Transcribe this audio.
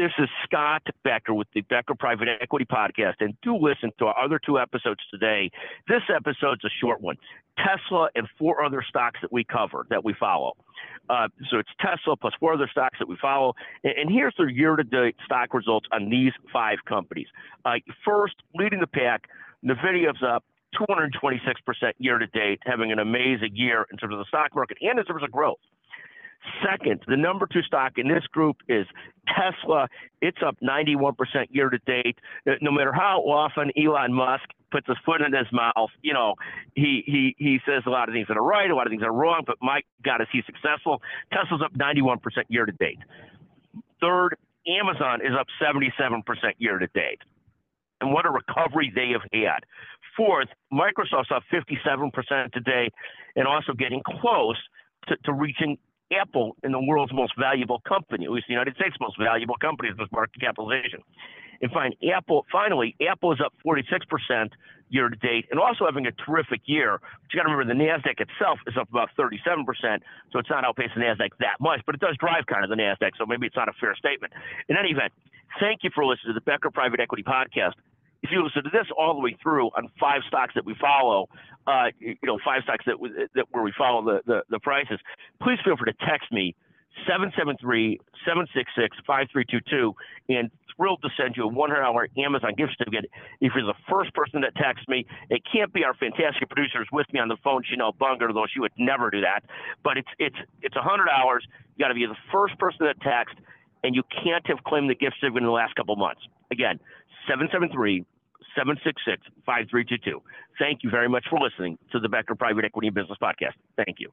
This is Scott Becker with the Becker Private Equity Podcast, and do listen to our other two episodes today. This episode's a short one. Tesla and four other stocks that we cover, that we follow. So it's Tesla plus four other stocks that we follow. And here's their year-to-date stock results on these five companies. First, leading the pack, Nvidia's up 226% year-to-date, having an amazing year in terms of the stock market and in terms of growth. Second, the number two stock in this group is Tesla. It's up 91% year-to-date. No matter how often Elon Musk puts his foot in his mouth, you know, he says a lot of things that are right, a lot of things that are wrong, but my God, is he successful? Tesla's up 91% year-to-date. Third, Amazon is up 77% year-to-date. And what a recovery they have had. Fourth, Microsoft's up 57% today and also getting close to reaching Apple in the world's most valuable company, at least the United States' most valuable company, is this market capitalization. And finally, Apple is up 46% year-to-date and also having a terrific year. But you got to remember the NASDAQ itself is up about 37%, so it's not outpacing the NASDAQ that much, but it does drive kind of the NASDAQ, so maybe it's not a fair statement. In any event, thank you for listening to the Becker Private Equity Podcast. If you listen to this all the way through on five stocks that we follow, five stocks where we follow the prices, please feel free to text me 773-766-5322 and thrilled to send you a $100 Amazon gift certificate if you're the first person that texts me. It can't be our fantastic producers with me on the phone, Chanel Bunger, though she would never do that. But it's $100. You got to be the first person that texts, and you can't have claimed the gift certificate in the last couple of months. Again, 773-766-5322. Thank you very much for listening to the Becker Private Equity and Business Podcast. Thank you.